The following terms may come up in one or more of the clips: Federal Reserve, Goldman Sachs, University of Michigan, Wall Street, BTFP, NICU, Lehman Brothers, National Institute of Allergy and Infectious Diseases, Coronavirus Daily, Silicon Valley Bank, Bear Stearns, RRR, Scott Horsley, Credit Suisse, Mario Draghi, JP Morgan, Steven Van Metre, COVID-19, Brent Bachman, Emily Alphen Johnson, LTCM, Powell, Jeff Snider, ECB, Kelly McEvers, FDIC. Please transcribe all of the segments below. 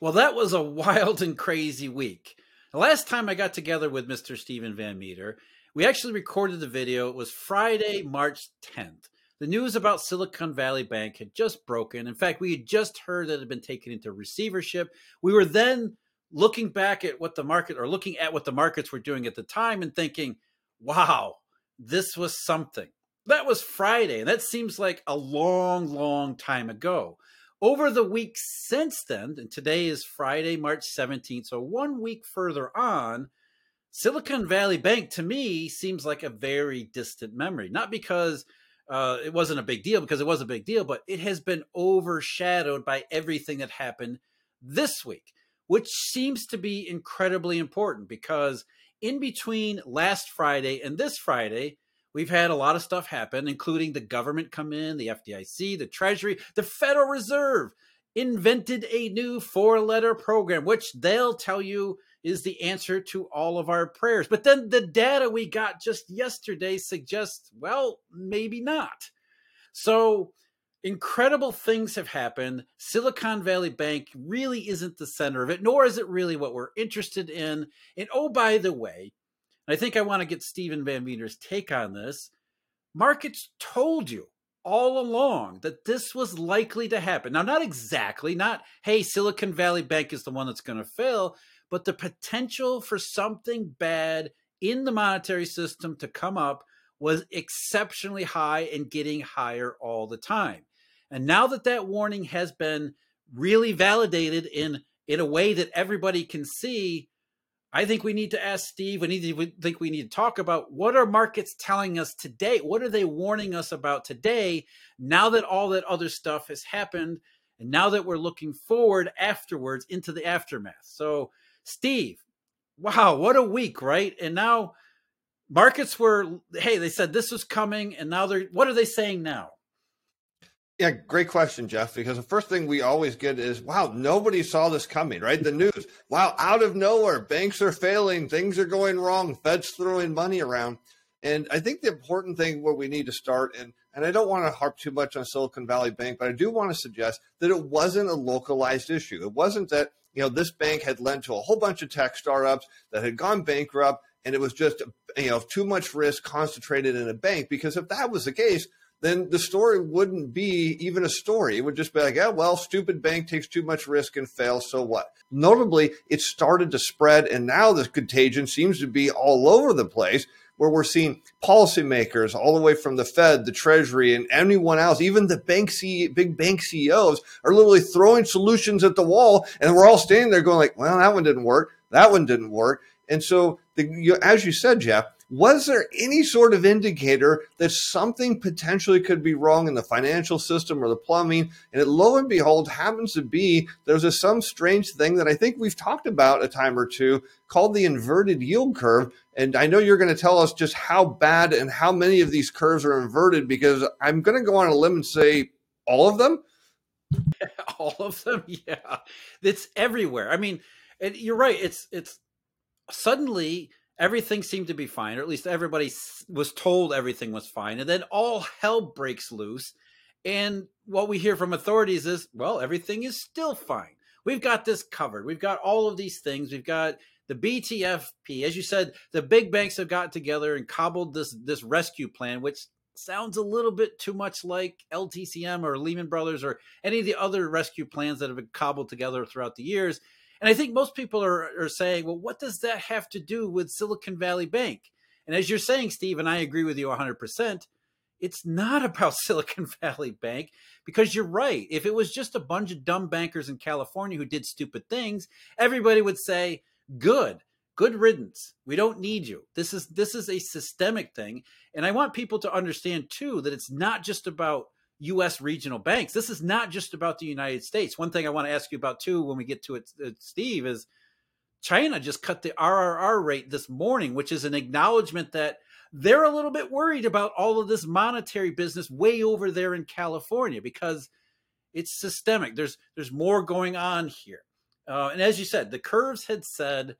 Well, that was a wild and crazy week. The last time I got together with Mr. Steven Van Metre, we actually recorded the video. It was Friday, March 10th. The news about Silicon Valley Bank had just broken. In fact, we had just heard that it had been taken into receivership. We were then looking at what the markets were doing at the time and thinking, wow, this was something. That was Friday, and that seems like a long, long time ago. Over the week since then, and today is Friday, March 17th, so 1 week further on, Silicon Valley Bank, to me, seems like a very distant memory. Not because it wasn't a big deal, because it was a big deal, but it has been overshadowed by everything that happened this week, which seems to be incredibly important because in between last Friday and this Friday, we've had a lot of stuff happen, including the government come in, the FDIC, the Treasury, the Federal Reserve invented a new 4-letter program, which they'll tell you is the answer to all of our prayers. But then the data we got just yesterday suggests, well, maybe not. So incredible things have happened. Silicon Valley Bank really isn't the center of it, nor is it really what we're interested in. And oh, by the way, I think I want to get Steven Van Metre's take on this. Markets told you all along that this was likely to happen. Now, not exactly, not, hey, Silicon Valley Bank is the one that's going to fail, but the potential for something bad in the monetary system to come up was exceptionally high and getting higher all the time. And now that that warning has been really validated in a way that everybody can see, I think we need to ask Steve, we need to talk about what are markets telling us today? What are they warning us about today now that all that other stuff has happened and now that we're looking forward afterwards into the aftermath? So, Steve, wow, what a week, right? And now markets were, hey, they said this was coming and now what are they saying now? Yeah, great question, Jeff, because the first thing we always get is, wow, nobody saw this coming, right? The news, wow, out of nowhere, banks are failing, things are going wrong, Fed's throwing money around. And I think the important thing where we need to start, and I don't want to harp too much on Silicon Valley Bank, but I do want to suggest that it wasn't a localized issue. It wasn't that, this bank had lent to a whole bunch of tech startups that had gone bankrupt, and it was just, too much risk concentrated in a bank, because if that was the case, then the story wouldn't be even a story. It would just be like, oh, well, stupid bank takes too much risk and fails, so what? Notably, it started to spread, and now this contagion seems to be all over the place, where we're seeing policymakers all the way from the Fed, the Treasury, and anyone else, even the big bank CEOs are literally throwing solutions at the wall, and we're all standing there going like, well, that one didn't work, that one didn't work. And so, as you said, Jeff, was there any sort of indicator that something potentially could be wrong in the financial system or the plumbing? And lo and behold, happens to be there's some strange thing that I think we've talked about a time or two called the inverted yield curve. And I know you're going to tell us just how bad and how many of these curves are inverted, because I'm going to go on a limb and say all of them. All of them? Yeah. It's everywhere. I mean, you're right. It's suddenly everything seemed to be fine, or at least everybody was told everything was fine. And then all hell breaks loose. And what we hear from authorities is, well, everything is still fine. We've got this covered. We've got all of these things. We've got the BTFP. As you said, the big banks have got together and cobbled this rescue plan, which sounds a little bit too much like LTCM or Lehman Brothers or any of the other rescue plans that have been cobbled together throughout the years. And I think most people are saying, well, what does that have to do with Silicon Valley Bank? And as you're saying, Steve, and I agree with you 100%, it's not about Silicon Valley Bank, because you're right. If it was just a bunch of dumb bankers in California who did stupid things, everybody would say, good riddance. We don't need you. This is a systemic thing. And I want people to understand, too, that it's not just about U.S. regional banks. This is not just about the United States. One thing I want to ask you about, too, when we get to it, Steve, is China just cut the RRR rate this morning, which is an acknowledgement that they're a little bit worried about all of this monetary business way over there in California, because it's systemic. There's more going on here. And as you said, the curves had said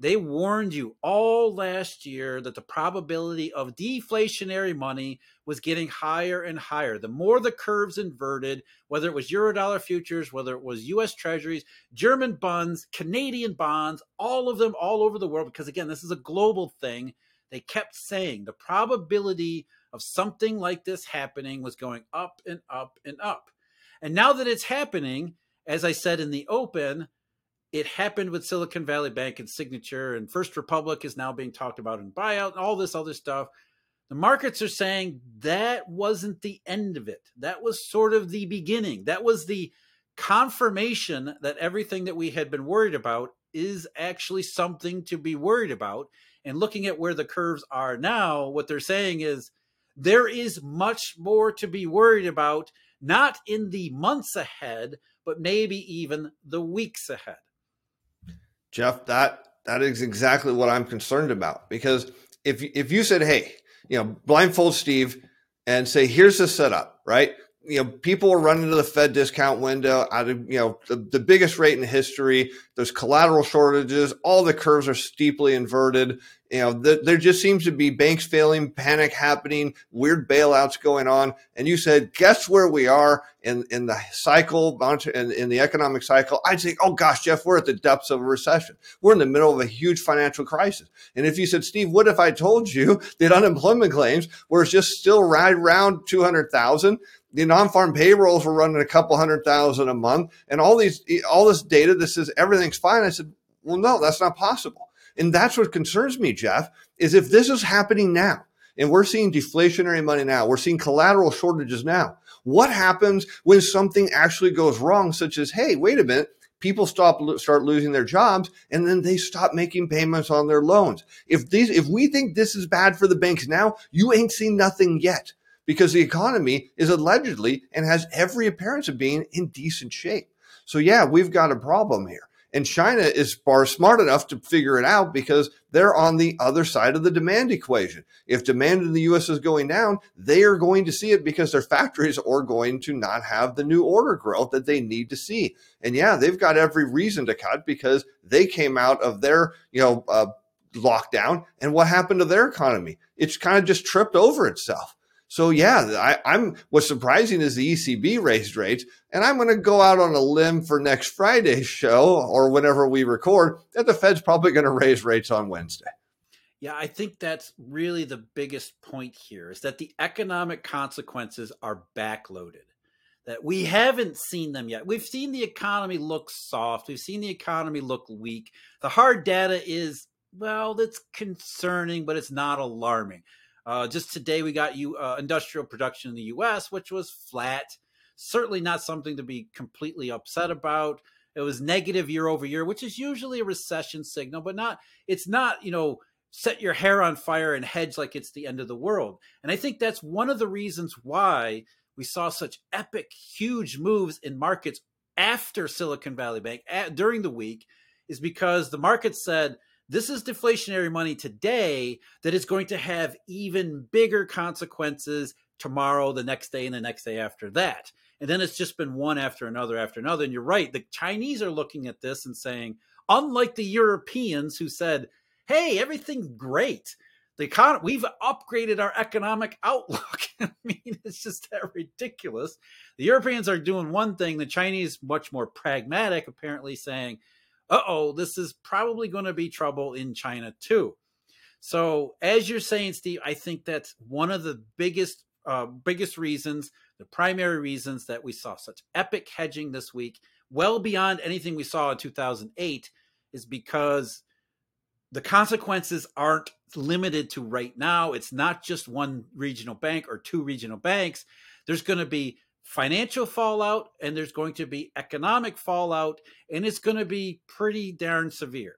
They warned you all last year that the probability of deflationary money was getting higher and higher. The more the curves inverted, whether it was Eurodollar futures, whether it was U.S. treasuries, German bonds, Canadian bonds, all of them all over the world, because, again, this is a global thing. They kept saying the probability of something like this happening was going up and up and up. And now that it's happening, as I said in the open, it happened with Silicon Valley Bank and Signature, and First Republic is now being talked about in buyout and all this other stuff. The markets are saying that wasn't the end of it. That was sort of the beginning. That was the confirmation that everything that we had been worried about is actually something to be worried about. And looking at where the curves are now, what they're saying is there is much more to be worried about, not in the months ahead, but maybe even the weeks ahead. Jeff, that is exactly what I'm concerned about, because if you said, hey, blindfold Steve and say, here's the setup, right? People are running to the Fed discount window out of, the biggest rate in history. There's collateral shortages. All the curves are steeply inverted. There just seems to be banks failing, panic happening, weird bailouts going on. And you said, guess where we are in the cycle, in the economic cycle? I'd say, oh gosh, Jeff, we're at the depths of a recession. We're in the middle of a huge financial crisis. And if you said, Steve, what if I told you that unemployment claims were just still right around 200,000? The non-farm payrolls were running a couple 100,000 a month, and all this data that says everything's fine. I said, well, no, that's not possible. And that's what concerns me, Jeff, is if this is happening now, and we're seeing deflationary money now, we're seeing collateral shortages now, what happens when something actually goes wrong, such as, hey, wait a minute, people start losing their jobs, and then they stop making payments on their loans. If we think this is bad for the banks now, you ain't seen nothing yet, because the economy is allegedly and has every appearance of being in decent shape. So yeah, we've got a problem here. And China is smart enough to figure it out, because they're on the other side of the demand equation. If demand in the U.S. is going down, they are going to see it, because their factories are going to not have the new order growth that they need to see. And yeah, they've got every reason to cut, because they came out of their, lockdown. And what happened to their economy? It's kind of just tripped over itself. So yeah, what's surprising is the ECB raised rates, and I'm going to go out on a limb for next Friday's show, or whenever we record, that the Fed's probably going to raise rates on Wednesday. Yeah, I think that's really the biggest point here, is that the economic consequences are backloaded, that we haven't seen them yet. We've seen the economy look soft. We've seen the economy look weak. The hard data is, well, that's concerning, but it's not alarming. Just today, we got industrial production in the U.S., which was flat. Certainly not something to be completely upset about. It was negative year over year, which is usually a recession signal, but it's not, set your hair on fire and hedge like it's the end of the world. And I think that's one of the reasons why we saw such epic, huge moves in markets after Silicon Valley Bank during the week, is because the market said, this is deflationary money today that is going to have even bigger consequences tomorrow, the next day, and the next day after that. And then it's just been one after another. And you're right. The Chinese are looking at this and saying, unlike the Europeans who said, hey, everything's great, we've upgraded our economic outlook. I mean, it's just that ridiculous. The Europeans are doing one thing. The Chinese, much more pragmatic, apparently saying, uh-oh, this is probably going to be trouble in China too. So as you're saying, Steve, I think that's one of the biggest reasons, the primary reasons that we saw such epic hedging this week, well beyond anything we saw in 2008, is because the consequences aren't limited to right now. It's not just one regional bank or two regional banks. There's going to be financial fallout, and there's going to be economic fallout, and it's going to be pretty darn severe.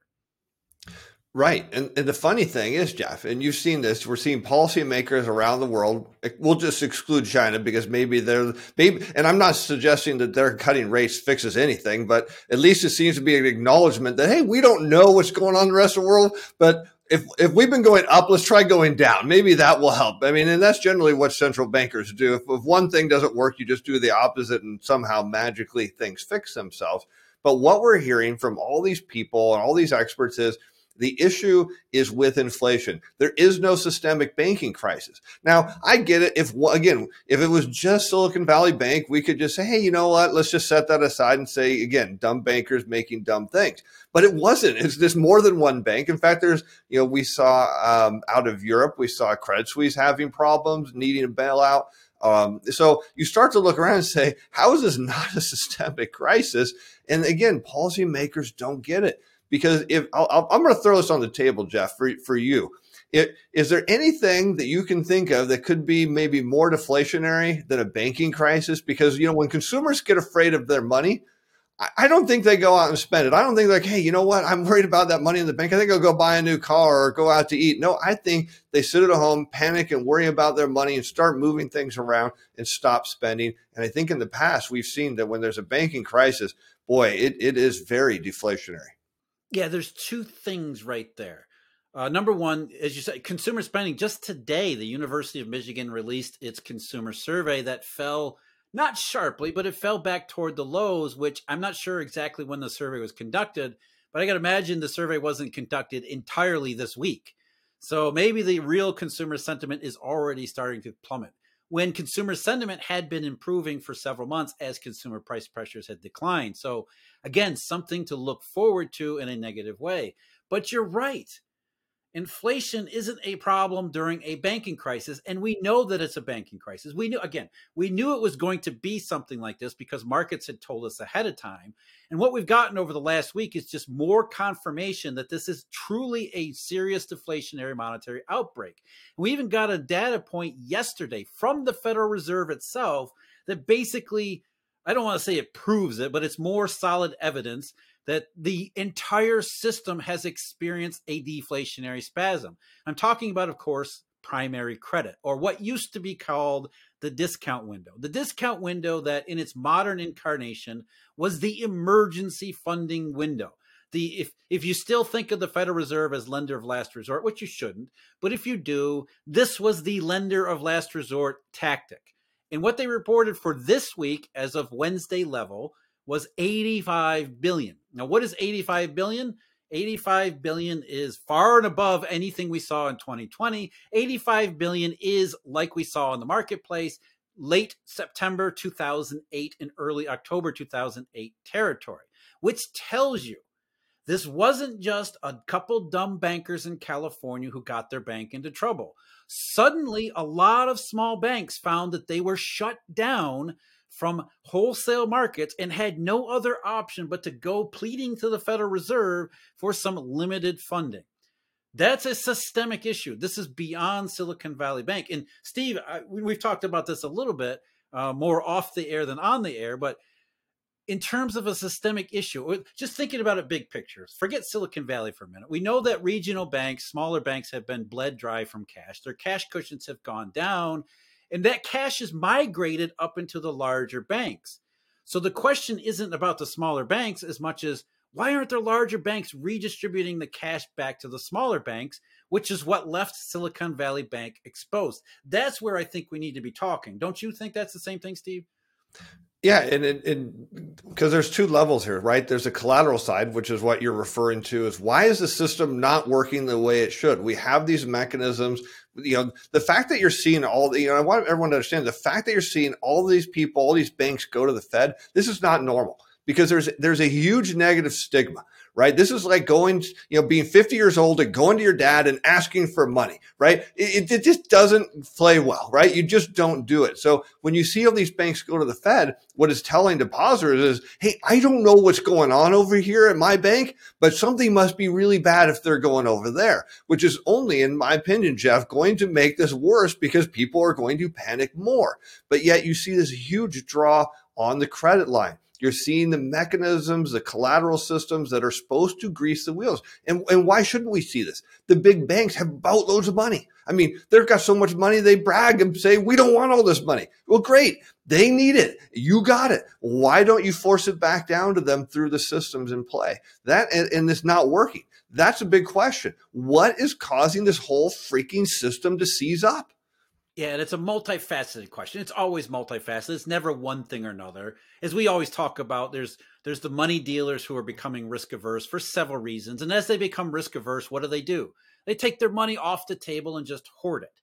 Right. And the funny thing is, Jeff, and you've seen this, we're seeing policymakers around the world. We'll just exclude China, because maybe and I'm not suggesting that their cutting rates fixes anything, but at least it seems to be an acknowledgement that, hey, we don't know what's going on in the rest of the world, but if we've been going up, let's try going down. Maybe that will help. I mean, and that's generally what central bankers do. If one thing doesn't work, you just do the opposite, and somehow magically things fix themselves. But what we're hearing from all these people and all these experts is The issue is with inflation. There is no systemic banking crisis. Now, I get it. If it was just Silicon Valley Bank, we could just say, hey, you know what? Let's just set that aside and say, again, dumb bankers making dumb things. But it wasn't. It's just more than one bank. In fact, there's, you know, we saw out of Europe, we saw Credit Suisse having problems, needing a bailout. So you start to look around and say, how is this not a systemic crisis? And again, policymakers don't get it. Because if I'm going to throw this on the table, Jeff, for you, is there anything that you can think of that could be maybe more deflationary than a banking crisis? Because, you know, when consumers get afraid of their money, I don't think they go out and spend it. I don't think they're like, hey, you know what? I'm worried about that money in the bank. I think I'll go buy a new car or go out to eat. No, I think they sit at home, panic and worry about their money and start moving things around and stop spending. And I think in the past, we've seen that when there's a banking crisis, boy, it is very deflationary. Yeah, there's two things right there. Number one, as you said, consumer spending. Just today, the University of Michigan released its consumer survey that fell not sharply, but it fell back toward the lows, which I'm not sure exactly when the survey was conducted, but I got to imagine the survey wasn't conducted entirely this week. So maybe the real consumer sentiment is already starting to plummet. When consumer sentiment had been improving for several months as consumer price pressures had declined. So again, something to look forward to in a negative way. But you're right. Inflation isn't a problem during a banking crisis. And we know that it's a banking crisis. We knew it was going to be something like this because markets had told us ahead of time. And what we've gotten over the last week is just more confirmation that this is truly a serious deflationary monetary outbreak. And we even got a data point yesterday from the Federal Reserve itself that basically, I don't want to say it proves it, but it's more solid evidence that the entire system has experienced a deflationary spasm. I'm talking about, of course, primary credit, or what used to be called the discount window. The discount window that in its modern incarnation was the emergency funding window. If you still think of the Federal Reserve as lender of last resort, which you shouldn't, but if you do, this was the lender of last resort tactic. And what they reported for this week as of Wednesday level was $85 billion. Now, what is $85 billion? $85 billion is far and above anything we saw in 2020. $85 billion is, like we saw in the marketplace, late September 2008 and early October 2008 territory, which tells you this wasn't just a couple dumb bankers in California who got their bank into trouble. Suddenly, a lot of small banks found that they were shut down from wholesale markets and had no other option but to go pleading to the Federal Reserve for some limited funding. That's a systemic issue. This is beyond Silicon Valley Bank. And Steve, we've talked about this a little bit more off the air than on the air, but in terms of a systemic issue, just thinking about it big picture, forget Silicon Valley for a minute. We know that regional banks, smaller banks have been bled dry from cash. Their cash cushions have gone down. And that cash is migrated up into the larger banks. So the question isn't about the smaller banks as much as why aren't the larger banks redistributing the cash back to the smaller banks, which is what left Silicon Valley Bank exposed. That's where I think we need to be talking. Don't you think that's the same thing, Steve? Yeah, and because there's two levels here, right? There's a collateral side, which is what you're referring to, is why is the system not working the way it should? We have these mechanisms. You know, the fact that you're seeing all the, you know, I want everyone to understand the fact that you're seeing all these people, all these banks go to the Fed. This is not normal because there's a huge negative stigma. Right? This is like going, you know, being 50 years old and going to your dad and asking for money, right? It just doesn't play well, right? You just don't do it. So when you see all these banks go to the Fed, what it's telling depositors is, hey, I don't know what's going on over here at my bank, but something must be really bad if they're going over there, which is only, in my opinion, Jeff, going to make this worse because people are going to panic more. But yet you see this huge draw on the credit line. You're seeing the mechanisms, the collateral systems that are supposed to grease the wheels. And why shouldn't we see this? The big banks have boatloads of money. I mean, they've got so much money, they brag and say, we don't want all this money. Well, great. They need it. You got it. Why don't you force it back down to them through the systems in play? That, and it's not working. That's a big question. What is causing this whole freaking system to seize up? Yeah, and it's a multifaceted question. It's always multifaceted. It's never one thing or another. As we always talk about, there's There's the money dealers who are becoming risk averse for several reasons. And as they become risk averse, what do? They take their money off the table and just hoard it.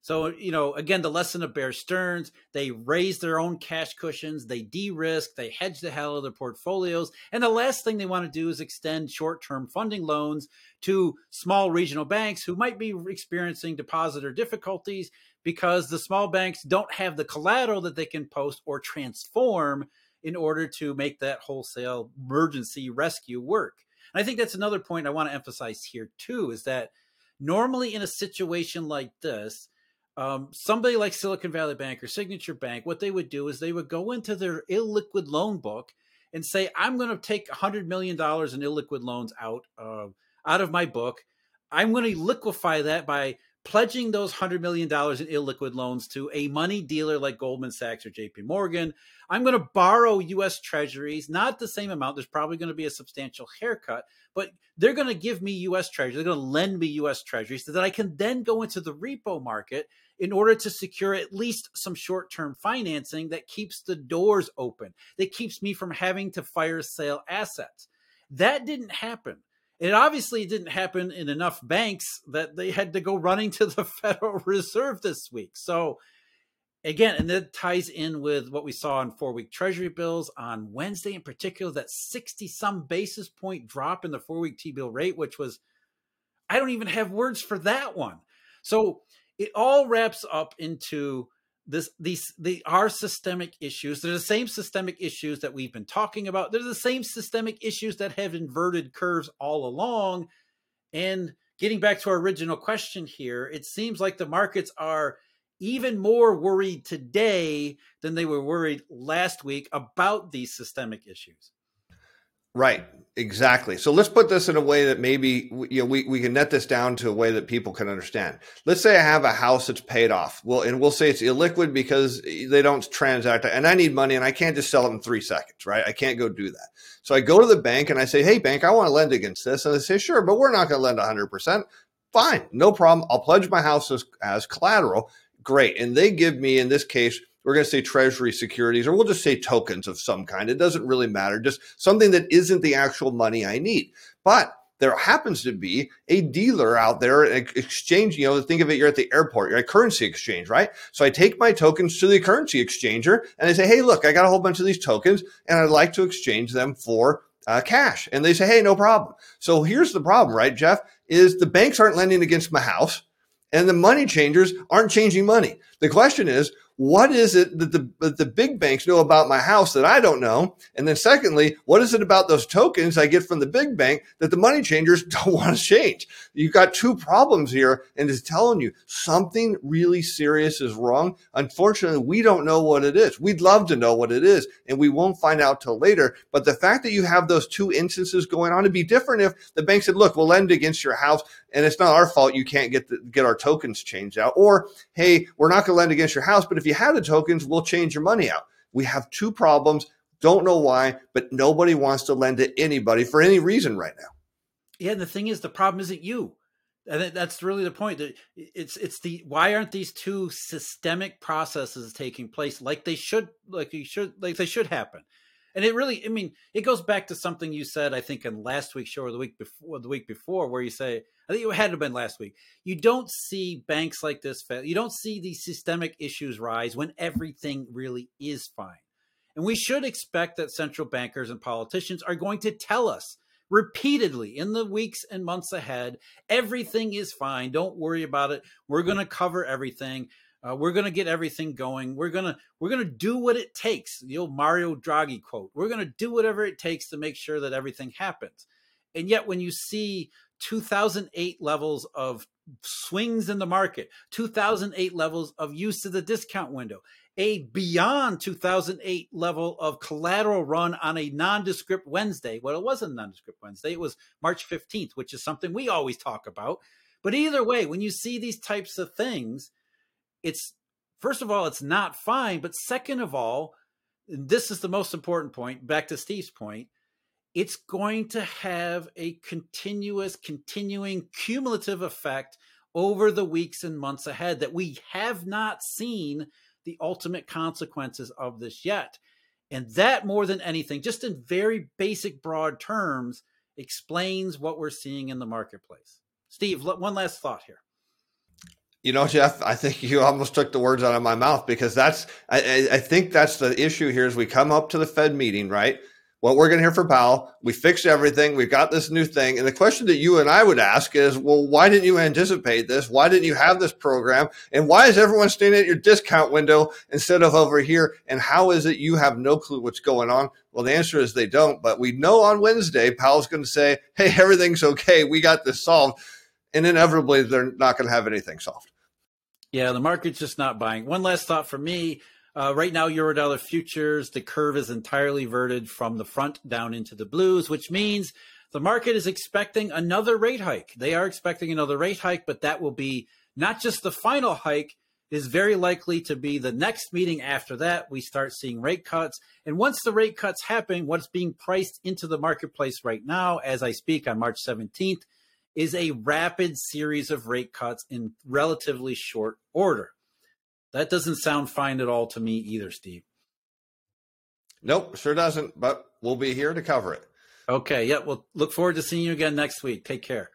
So, you know, again, the lesson of Bear Stearns, they raise their own cash cushions, they de-risk, they hedge the hell out of their portfolios. And the last thing they want to do is extend short-term funding loans to small regional banks who might be experiencing depositor difficulties because the small banks don't have the collateral that they can post or transform in order to make that wholesale emergency rescue work. And I think that's another point I want to emphasize here too, is that normally in a situation like this, somebody like Silicon Valley Bank or Signature Bank, what they would do is they would go into their illiquid loan book and say, I'm going to take $100 million in illiquid loans out of my book. I'm going to liquefy that by pledging those $100 million in illiquid loans to a money dealer like Goldman Sachs or JP Morgan. I'm going to borrow U.S. Treasuries, not the same amount. There's probably going to be a substantial haircut, but they're going to give me U.S. Treasuries. They're going to lend me U.S. Treasuries so that I can then go into the repo market in order to secure at least some short-term financing that keeps the doors open, that keeps me from having to fire sale assets. That didn't happen. It obviously didn't happen in enough banks that they had to go running to the Federal Reserve this week. So again, and that ties in with what we saw in 4-week Treasury bills on Wednesday in particular, that 60-some basis point drop in the 4-week T-bill rate, which was, I don't even have words for that one. So it all wraps up into our systemic issues. They're the same systemic issues that we've been talking about. They're the same systemic issues that have inverted curves all along. And getting back to our original question here, it seems like the markets are even more worried today than they were worried last week about these systemic issues. Right, exactly. So let's put this in a way that maybe we can net this down to a way that people can understand. Let's say I have a house that's paid off. Well, and we'll say it's illiquid because they don't transact, and I need money, and I can't just sell it in 3 seconds, right? I can't go do that. So I go to the bank and I say, "Hey, bank, I want to lend against this," and they say, "Sure, but we're not going to lend 100%." Fine, no problem. I'll pledge my house as collateral. Great, and they give me, in this case, we're going to say treasury securities, or we'll just say tokens of some kind. It doesn't really matter. Just something that isn't the actual money I need. But there happens to be a dealer out there, an exchange, think of it, you're at the airport, you're at currency exchange, right? So I take my tokens to the currency exchanger and I say, "Hey, look, I got a whole bunch of these tokens and I'd like to exchange them for cash." And they say, "Hey, no problem." So here's the problem, right, Jeff, is the banks aren't lending against my house and the money changers aren't changing money. The question is, what is it that the big banks know about my house that I don't know? And then secondly, what is it about those tokens I get from the big bank that the money changers don't want to change? You've got two problems here, and it's telling you something really serious is wrong. Unfortunately, we don't know what it is. We'd love to know what it is, and we won't find out till later. But the fact that you have those two instances going on, it'd be different if the bank said, "Look, we'll lend against your house, and it's not our fault you can't get our tokens changed out." Or, "Hey, we're not going to lend against your house, but if you have the tokens, we'll change your money out." We have two problems. Don't know why, but nobody wants to lend to anybody for any reason right now. Yeah, and the thing is, the problem isn't you. And that's really the point. It's the why aren't these two systemic processes taking place like they should happen? And it really, I mean, it goes back to something you said, I think, in last week's show or the week before, where you say, I think it had to have been last week, you don't see banks like this fail. You don't see these systemic issues rise when everything really is fine. And we should expect that central bankers and politicians are going to tell us repeatedly in the weeks and months ahead, everything is fine. Don't worry about it. We're going to cover everything. We're going to get everything going. We're going to do what it takes. The old Mario Draghi quote. We're going to do whatever it takes to make sure that everything happens. And yet when you see 2008 levels of swings in the market, 2008 levels of use of the discount window, a beyond 2008 level of collateral run on a nondescript Wednesday. Well, it wasn't a nondescript Wednesday. It was March 15th, which is something we always talk about. But either way, when you see these types of things, it's, first of all, it's not fine. But second of all, and this is the most important point, back to Steve's point, it's going to have a continuing cumulative effect over the weeks and months ahead that we have not seen the ultimate consequences of this yet. And that, more than anything, just in very basic, broad terms, explains what we're seeing in the marketplace. Steve, one last thought here. You know, Jeff, I think you almost took the words out of my mouth, because that's, I think that's the issue here. Is we come up to the Fed meeting, right? What we're going to hear from Powell, we fixed everything. We've got this new thing. And the question that you and I would ask is, well, why didn't you anticipate this? Why didn't you have this program? And why is everyone standing at your discount window instead of over here? And how is it you have no clue what's going on? Well, the answer is they don't. But we know on Wednesday, Powell's going to say, hey, everything's okay. We got this solved. And inevitably, they're not going to have anything solved. Yeah, the market's just not buying. One last thought for me. Right now, Eurodollar futures, the curve is entirely inverted from the front down into the blues, which means the market is expecting another rate hike. They are expecting another rate hike, but that will be not just the final hike. It is very likely to be the next meeting after that. We start seeing rate cuts. And once the rate cuts happen, what's being priced into the marketplace right now, as I speak on March 17th, is a rapid series of rate cuts in relatively short order. That doesn't sound fine at all to me either, Steve. Nope, sure doesn't, but we'll be here to cover it. Okay, yeah, we'll look forward to seeing you again next week. Take care.